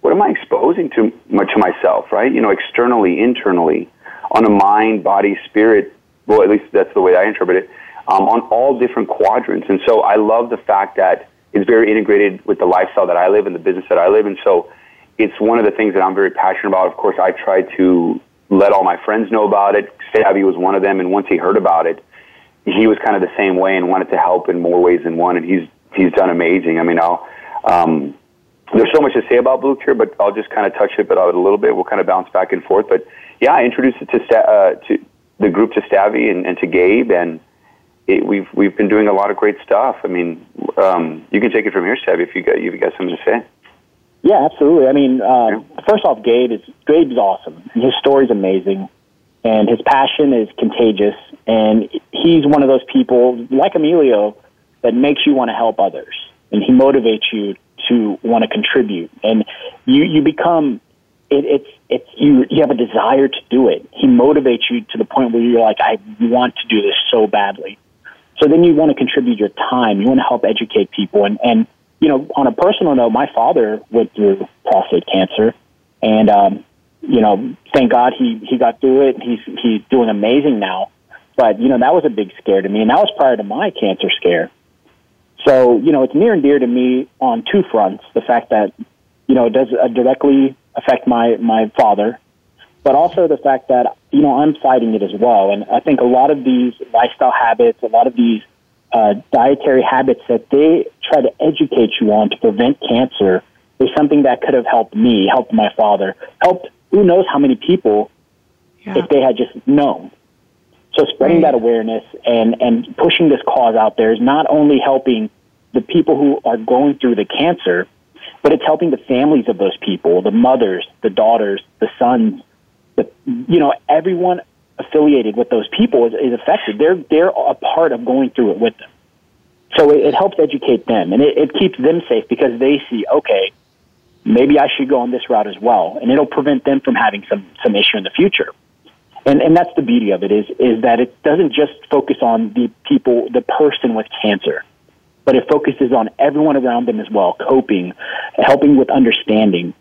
what am I exposing to, to myself, right? You know, externally, internally, on a mind, body, spirit. Well, at least that's the way I interpret it. Um, on all different quadrants. And so I love the fact that it's very integrated with the lifestyle that I live and the business that I live. And so it's one of the things that I'm very passionate about. Of course, I tried to let all my friends know about it. Savvy was one of them, and once he heard about it, he was kind of the same way and wanted to help in more ways than one, and he's he's done amazing. I mean, I'll, um, there's so much to say about Blue Cure, but I'll just kind of touch it but a little bit. We'll kind of bounce back and forth. But, yeah, I introduced it to, uh, to the group to Savvy and, and to Gabe, and It, we've we've been doing a lot of great stuff. I mean, um, you can take it from here, Savvy, if you got you've got something to say. Yeah, absolutely. I mean, um, yeah. First off, Gabe is Gabe's awesome. His story's amazing, and his passion is contagious. And he's one of those people like Emilio that makes you want to help others, and he motivates you to want to contribute. And you you become it, it's it's you you have a desire to do it. He motivates you to the point where you're like, I want to do this so badly. So then you want to contribute your time. You want to help educate people. And, and you know, on a personal note, my father went through prostate cancer. And, um, you know, thank God he, he got through it. He's he's doing amazing now. But, you know, that was a big scare to me. And that was prior to my cancer scare. So, you know, it's near and dear to me on two fronts. The fact that, you know, it does directly affect my, my father. But also the fact that, you know, I'm fighting it as well. And I think a lot of these lifestyle habits, a lot of these uh, dietary habits that they try to educate you on to prevent cancer is something that could have helped me, helped my father, helped who knows how many people yeah. if they had just known. So spreading right. that awareness and, and pushing this cause out there is not only helping the people who are going through the cancer, but it's helping the families of those people, the mothers, the daughters, the sons. The, you know, everyone affiliated with those people is, is affected. They're they're a part of going through it with them. So it, it helps educate them, and it, it keeps them safe because they see, okay, maybe I should go on this route as well, and it'll prevent them from having some, some issue in the future. And and that's the beauty of it is is that it doesn't just focus on the people, the person with cancer, but it focuses on everyone around them as well, coping, helping with understanding.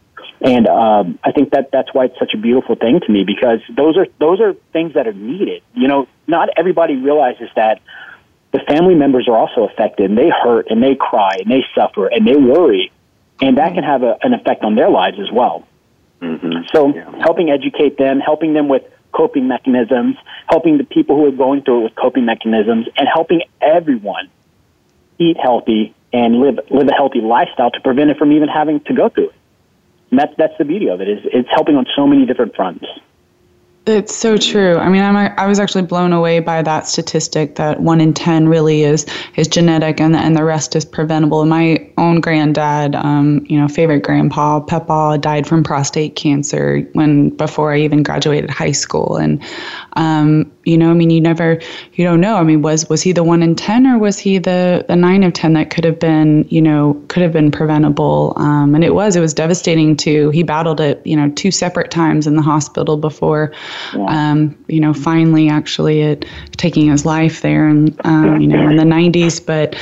And um, I think that that's why it's such a beautiful thing to me because those are those are things that are needed. You know, not everybody realizes that the family members are also affected and they hurt and they cry and they suffer and they worry, and that can have a, an effect on their lives as well. Mm-hmm. So yeah. helping educate them, helping them with coping mechanisms, helping the people who are going through it with coping mechanisms, and helping everyone eat healthy and live live a healthy lifestyle to prevent it from even having to go through it. And that's, that's the beauty of it, is it's helping on so many different fronts. It's so true. I mean, I'm, I was actually blown away by that statistic that one in ten really is is genetic and, and the rest is preventable. My own granddad, um, you know, favorite grandpa, Papa, died from prostate cancer when before I even graduated high school. And, um, you know, I mean, you never, you don't know. I mean, was was he the one in ten or was he the, the nine of ten that could have been, you know, could have been preventable? Um, and it was, it was devastating too. He battled it, you know, two separate times in the hospital before. Yeah. Um, you know, finally, actually, it taking his life there, and um, you know, in the nineties. But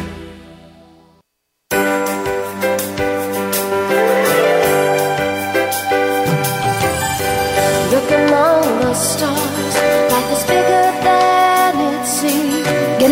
Look among the stars, life is bigger than it seems. Get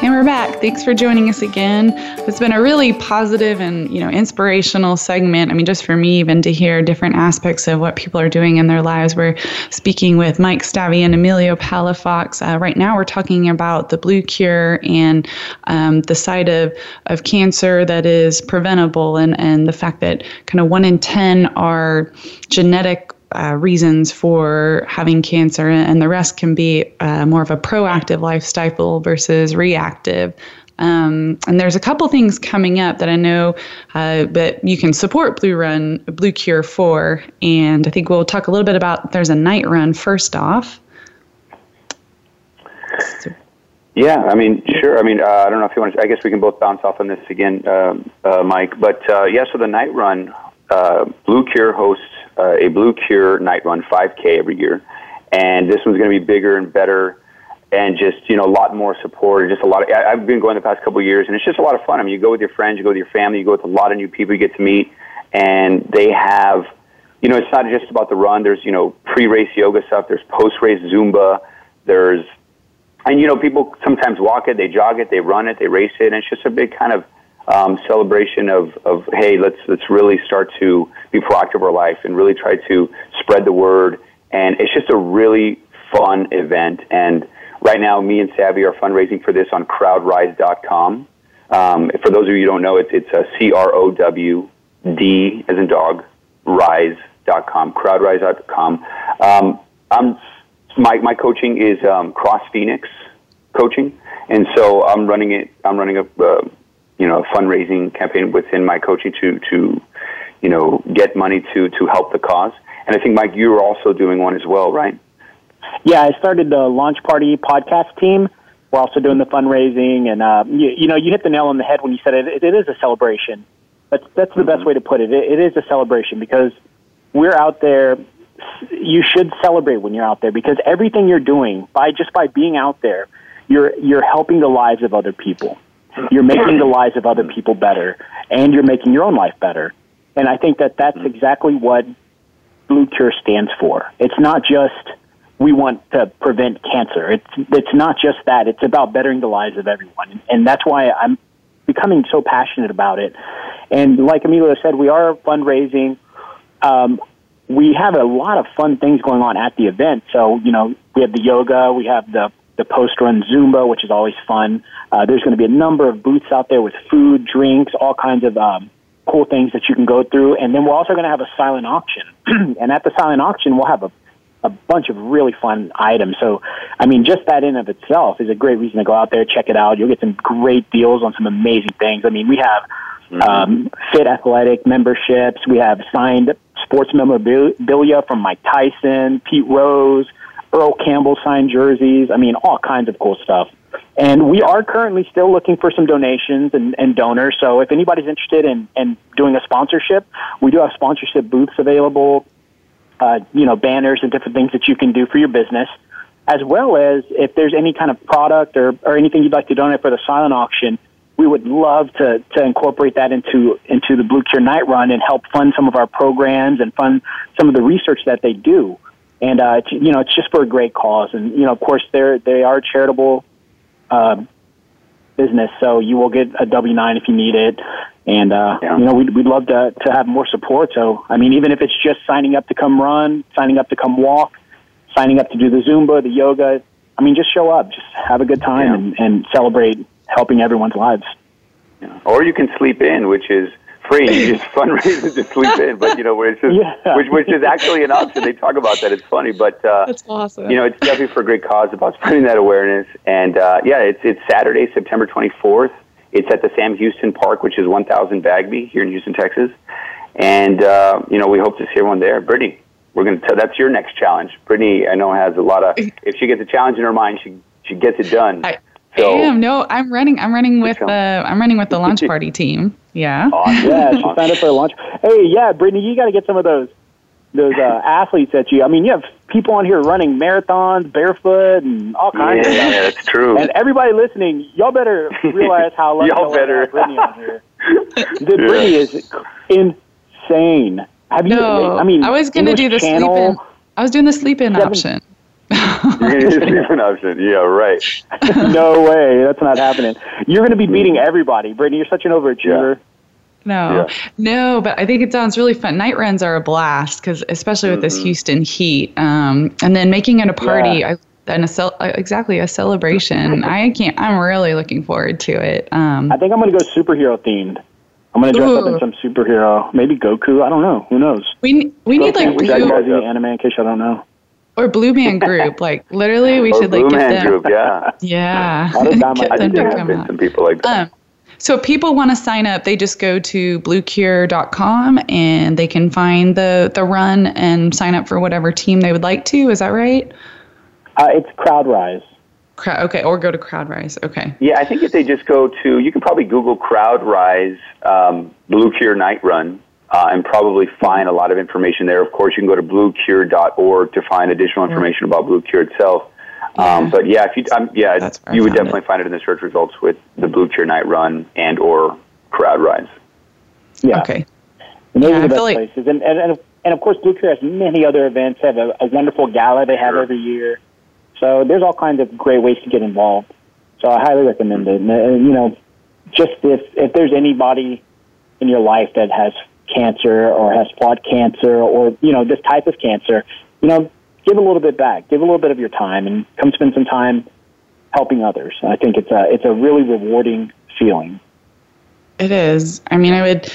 And we're back. Thanks for joining us again. It's been a really positive and, you know, inspirational segment. I mean, just for me, even to hear different aspects of what people are doing in their lives. We're speaking with Mike Stavy and Emilio Palafox. Uh, right now, we're talking about the Blue Cure and um, the side of, of cancer that is preventable, and, and the fact that kind of one in ten are genetic Uh, reasons for having cancer, and the rest can be uh, more of a proactive lifestyle versus reactive. Um, and there's a couple things coming up that I know uh, that you can support Blue Run, Blue Cure for, and I think we'll talk a little bit about. There's a night run first off. So. Yeah, I mean, sure. I mean, uh, I don't know if you want to. I guess we can both bounce off on this again, uh, uh, Mike. But uh, yeah, so the night run, uh, Blue Cure hosts Uh, a Blue Cure night run five K every year, and this one's going to be bigger and better, and just, you know, a lot more support. Just a lot. Of, I, I've been going the past couple of years, and it's just a lot of fun. I mean, you go with your friends, you go with your family, you go with a lot of new people you get to meet, and they have, you know, it's not just about the run. There's, you know, pre-race yoga stuff. There's post-race Zumba. There's, and you know, people sometimes walk it, they jog it, they run it, they race it, and it's just a big kind of Um, celebration of, of hey, let's let's really start to be proactive in our life and really try to spread the word. And it's just a really fun event. And right now, me and Savvy are fundraising for this on crowd rise dot com. Um, for those of you who don't know, it's it's a C R O W D as in dog, rise dot com, crowd rise dot com. Um, I'm my my coaching is um, Cross Phoenix coaching, and so I'm running it. I'm running a uh, you know, fundraising campaign within my coaching to, to, you know, get money to, to help the cause. And I think, Mike, you were also doing one as well, right? Yeah, I started the Launch Party Podcast team. We're also doing the fundraising. And, uh, you, you know, you hit the nail on the head when you said it. It, it is a celebration. That's, that's the mm-hmm. best way to put it. it. It is a celebration because we're out there. You should celebrate when you're out there, because everything you're doing, by just by being out there, you're you're helping the lives of other people. You're making the lives of other people better, and you're making your own life better. And I think that that's exactly what Blue Cure stands for. It's not just we want to prevent cancer. It's it's not just that. It's about bettering the lives of everyone. And that's why I'm becoming so passionate about it. And like Emilio said, we are fundraising. Um, we have a lot of fun things going on at the event. So, you know, we have the yoga, we have the the post-run Zumba, which is always fun. Uh, there's going to be a number of booths out there with food, drinks, all kinds of um, cool things that you can go through. And then we're also going to have a silent auction. And at the silent auction, we'll have a, a bunch of really fun items. So, I mean, just that in of itself is a great reason to go out there, check it out. You'll get some great deals on some amazing things. I mean, we have mm-hmm. um, Fit Athletic memberships. We have signed sports memorabilia from Mike Tyson, Pete Rose, Earl Campbell signed jerseys. I mean, all kinds of cool stuff. And we are currently still looking for some donations and, and donors. So if anybody's interested in, in doing a sponsorship, we do have sponsorship booths available, uh, you know, banners and different things that you can do for your business, as well as if there's any kind of product or, or anything you'd like to donate for the silent auction, we would love to, to incorporate that into into the Blue Cure Night Run and help fund some of our programs and fund some of the research that they do. And, uh, it's, you know, it's just for a great cause. And, you know, of course, they're, they are a charitable uh, business, so you will get a W nine if you need it. And, uh, yeah. you know, we'd, we'd love to, to have more support. So, I mean, even if it's just signing up to come run, signing up to come walk, signing up to do the Zumba, the yoga, I mean, just show up. Just have a good time yeah. and, and celebrate helping everyone's lives. Yeah. Or you can sleep in, which is free. You just fundraise to sleep in, but you know, where it's just, yeah. which which is actually an option. They talk about that. It's funny, but uh, that's awesome. You know, it's definitely for a great cause about spreading that awareness. And uh, yeah, it's it's Saturday, September twenty-fourth. It's at the Sam Houston Park, which is one thousand Bagby here in Houston, Texas. And uh, you know, we hope to see everyone there. Brittany, We're going to tell, that's your next challenge. Brittany, I know, has a lot of, if she gets a challenge in her mind, she she gets it done. I, so, I am. No, I'm running. I'm running with the. Uh, I'm running with the Launch Party team. Yeah. Awesome. Yeah, she signed up for a launch. Hey, yeah, Brittany, you got to get some of those those uh, athletes at you. I mean, you have people on here running marathons, barefoot, and all kinds. Yeah, of stuff. Yeah, that's true. And everybody listening, y'all better realize how lucky y'all better. Brittany on here. Brittany is insane. Have you, no, I mean, I was going to do the channel, sleep in. I was doing the sleep in seven, option. You're going to do the sleep in option. Yeah, right. No way. That's not happening. You're going to be beating everybody. Brittany, you're such an overachiever. Yeah. No, yeah. no, but I think it sounds really fun. Night runs are a blast, because especially with mm-hmm. this Houston heat. Um, and then making it a party, yeah. I, and a cel- exactly, a celebration. I can't, I'm really looking forward to it. Um, I think I'm going to go superhero themed. I'm going to dress Ooh. up in some superhero, maybe Goku. I don't know. Who knows? We we Goku, need like blue. You guys in anime, in case I don't know. Or Blue Man Group. Like literally, we or should like Blue get Man them. Group, yeah. Yeah. I think there have been some people like that. Um, so if people want to sign up, they just go to blue cure dot com and they can find the the run and sign up for whatever team they would like to. Is that right? Uh, it's CrowdRise. Okay, or go to CrowdRise. Okay. Yeah, I think if they just go to, you can probably Google CrowdRise um, Blue Cure Night Run uh, and probably find a lot of information there. Of course, you can go to blue cure dot org to find additional information about Blue Cure itself. Um, yeah. But yeah, if you um, yeah, That's you would definitely it. find it in the search results with the Blue Cure Night Run and or CrowdRise. Yeah. Okay. And those yeah, are the I best like- places. And, and, and, of, and of course, Blue Cure has many other events. They have a, a wonderful gala they have sure. every year. So there's all kinds of great ways to get involved. So I highly recommend it. And, uh, you know, just if, if there's anybody in your life that has cancer or has fought cancer or, you know, this type of cancer, you know, give a little bit back. Give a little bit of your time and come spend some time helping others. I think it's a, it's a really rewarding feeling. It is. I mean, I would...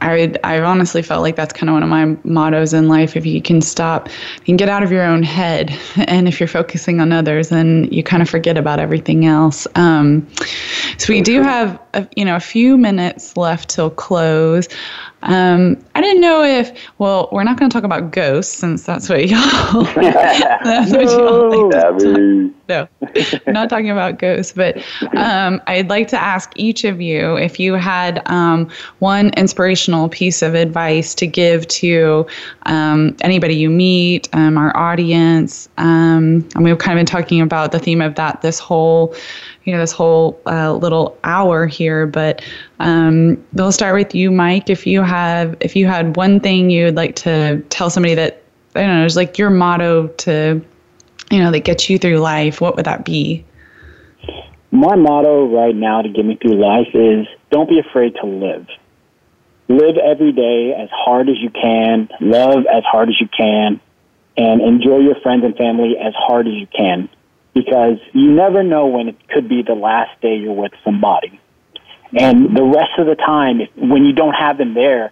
I would, I honestly felt like that's kind of one of my mottos in life. If you can stop, you can get out of your own head. And if you're focusing on others, then you kind of forget about everything else. Um, so we do have, a, you know, a few minutes left till close. Um, I didn't know if, well, we're not going to talk about ghosts since that's what y'all, that's no, what y'all like to talk. No, I'm not talking about ghosts, but um, I'd like to ask each of you if you had um, one inspirational piece of advice to give to um, anybody you meet, um, our audience. Um, and we've kind of been talking about the theme of that this whole, you know, this whole uh, little hour here. But um, we'll start with you, Mike. If you have, if you had one thing you would like to tell somebody that, I don't know, is like your motto to, you know, that gets you through life, what would that be? My motto right now to get me through life is don't be afraid to live. Live every day as hard as you can, love as hard as you can, and enjoy your friends and family as hard as you can, because you never know when it could be the last day you're with somebody. And the rest of the time, if, when you don't have them there,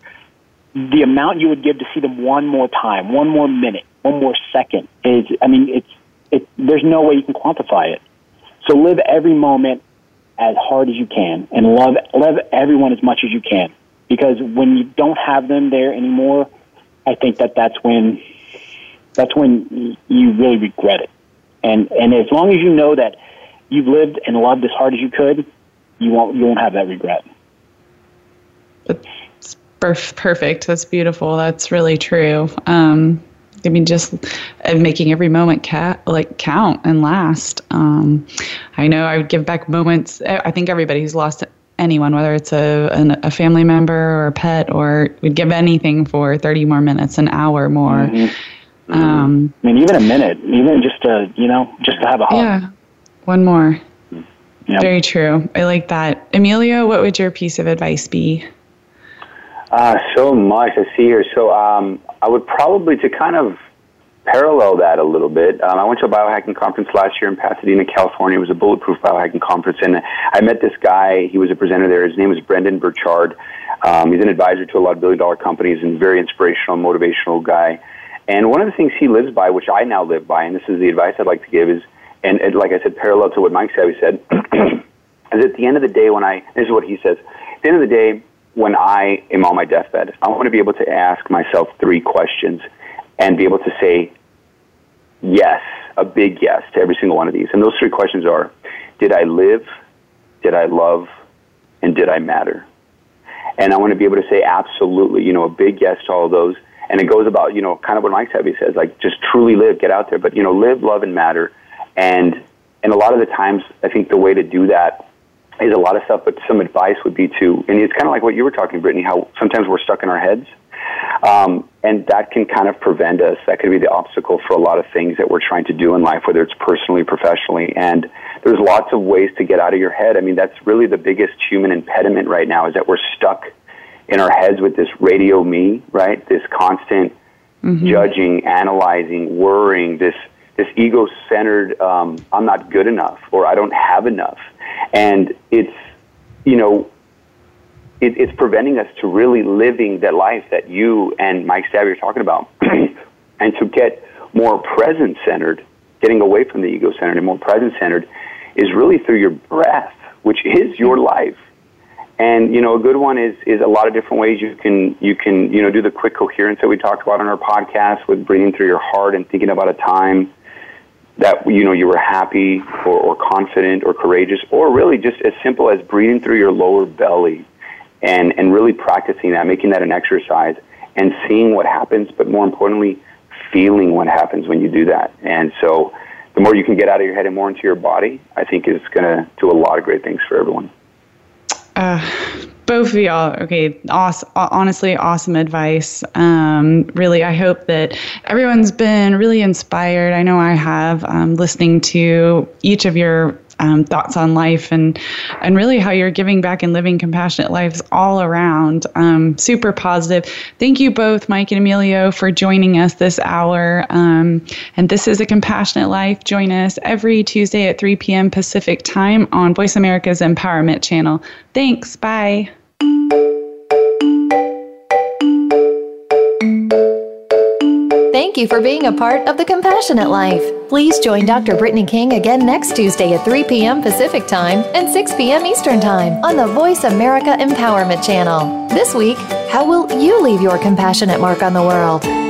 the amount you would give to see them one more time, one more minute, one more second, is, I mean, it's it, there's no way you can quantify it. So live every moment as hard as you can, and love love everyone as much as you can. Because when you don't have them there anymore, I think that that's when that's when you really regret it. And and as long as you know that you've lived and loved as hard as you could, you won't you won't have that regret. That's perfect. That's beautiful. That's really true. Um, I mean, just making every moment ca- like count and last. Um, I know I would give back moments. I think everybody who's lost it. Anyone, whether it's a an, a family member or a pet, or would give anything for thirty more minutes, an hour more. Mm-hmm. Um, I mean, even a minute, even just to you know, just to have a hug. Yeah, one more. Yep. Very true. I like that, Emilio. What would your piece of advice be? Uh, so much I see here. So um, I would probably to kind of parallel that a little bit. Um, I went to a biohacking conference last year in Pasadena, California. It was a Bulletproof biohacking conference, and I met this guy. He was a presenter there. His name is Brendon Burchard. Um, he's an advisor to a lot of billion-dollar companies and very inspirational, motivational guy. And one of the things he lives by, which I now live by, and this is the advice I'd like to give, is, and, and like I said, parallel to what Mike Savvy said, is at the end of the day when I, this is what he says, at the end of the day when I am on my deathbed, I want to be able to ask myself three questions. and be able to say yes, a big yes to every single one of these. And those three questions are, did I live, did I love, and did I matter? And I want to be able to say absolutely, you know, a big yes to all of those. And it goes about, you know, kind of what Mike Savvy says, like just truly live, get out there. But, you know, live, love, and matter. And and a lot of the times, I think the way to do that is a lot of stuff, but some advice would be to, and it's kind of like what you were talking, Brittany, how sometimes we're stuck in our heads. Um, and that can kind of prevent us. That could be the obstacle for a lot of things that we're trying to do in life, whether it's personally, professionally. And there's lots of ways to get out of your head. I mean, that's really the biggest human impediment right now, is that we're stuck in our heads with this radio me, right? This constant mm-hmm. judging, analyzing, worrying, this this ego-centered, um, I'm not good enough, or I don't have enough. And it's, you know, It, it's preventing us to really living that life that you and Mike Stavinoha are talking about, and to get more present-centered, getting away from the ego-centered and more present-centered is really through your breath, which is your life. And, you know, a good one is, is a lot of different ways you can, you can, you know, do the quick coherence that we talked about on our podcast with breathing through your heart and thinking about a time that, you know, you were happy or, or confident or courageous, or really just as simple as breathing through your lower belly. And, and really practicing that, making that an exercise, and seeing what happens, but more importantly, feeling what happens when you do that. And so the more you can get out of your head and more into your body, I think is going to do a lot of great things for everyone. Uh, both of y'all, okay, awesome, honestly, awesome advice. Um, really, I hope that everyone's been really inspired. I know I have, um, listening to each of your Um, thoughts on life and and really how you're giving back and living compassionate lives all around. Um, super positive. Thank you both, Mike and Emilio, for joining us this hour. Um, and this is A Compassionate Life. Join us every Tuesday at three p.m. Pacific time on Voice America's Empowerment Channel. Thanks. Bye. Thank you for being a part of The Compassionate Life. Please join Doctor Brittany King again next Tuesday at three p.m. Pacific Time and six p.m. Eastern Time on the Voice America Empowerment Channel. This week, how will you leave your compassionate mark on the world?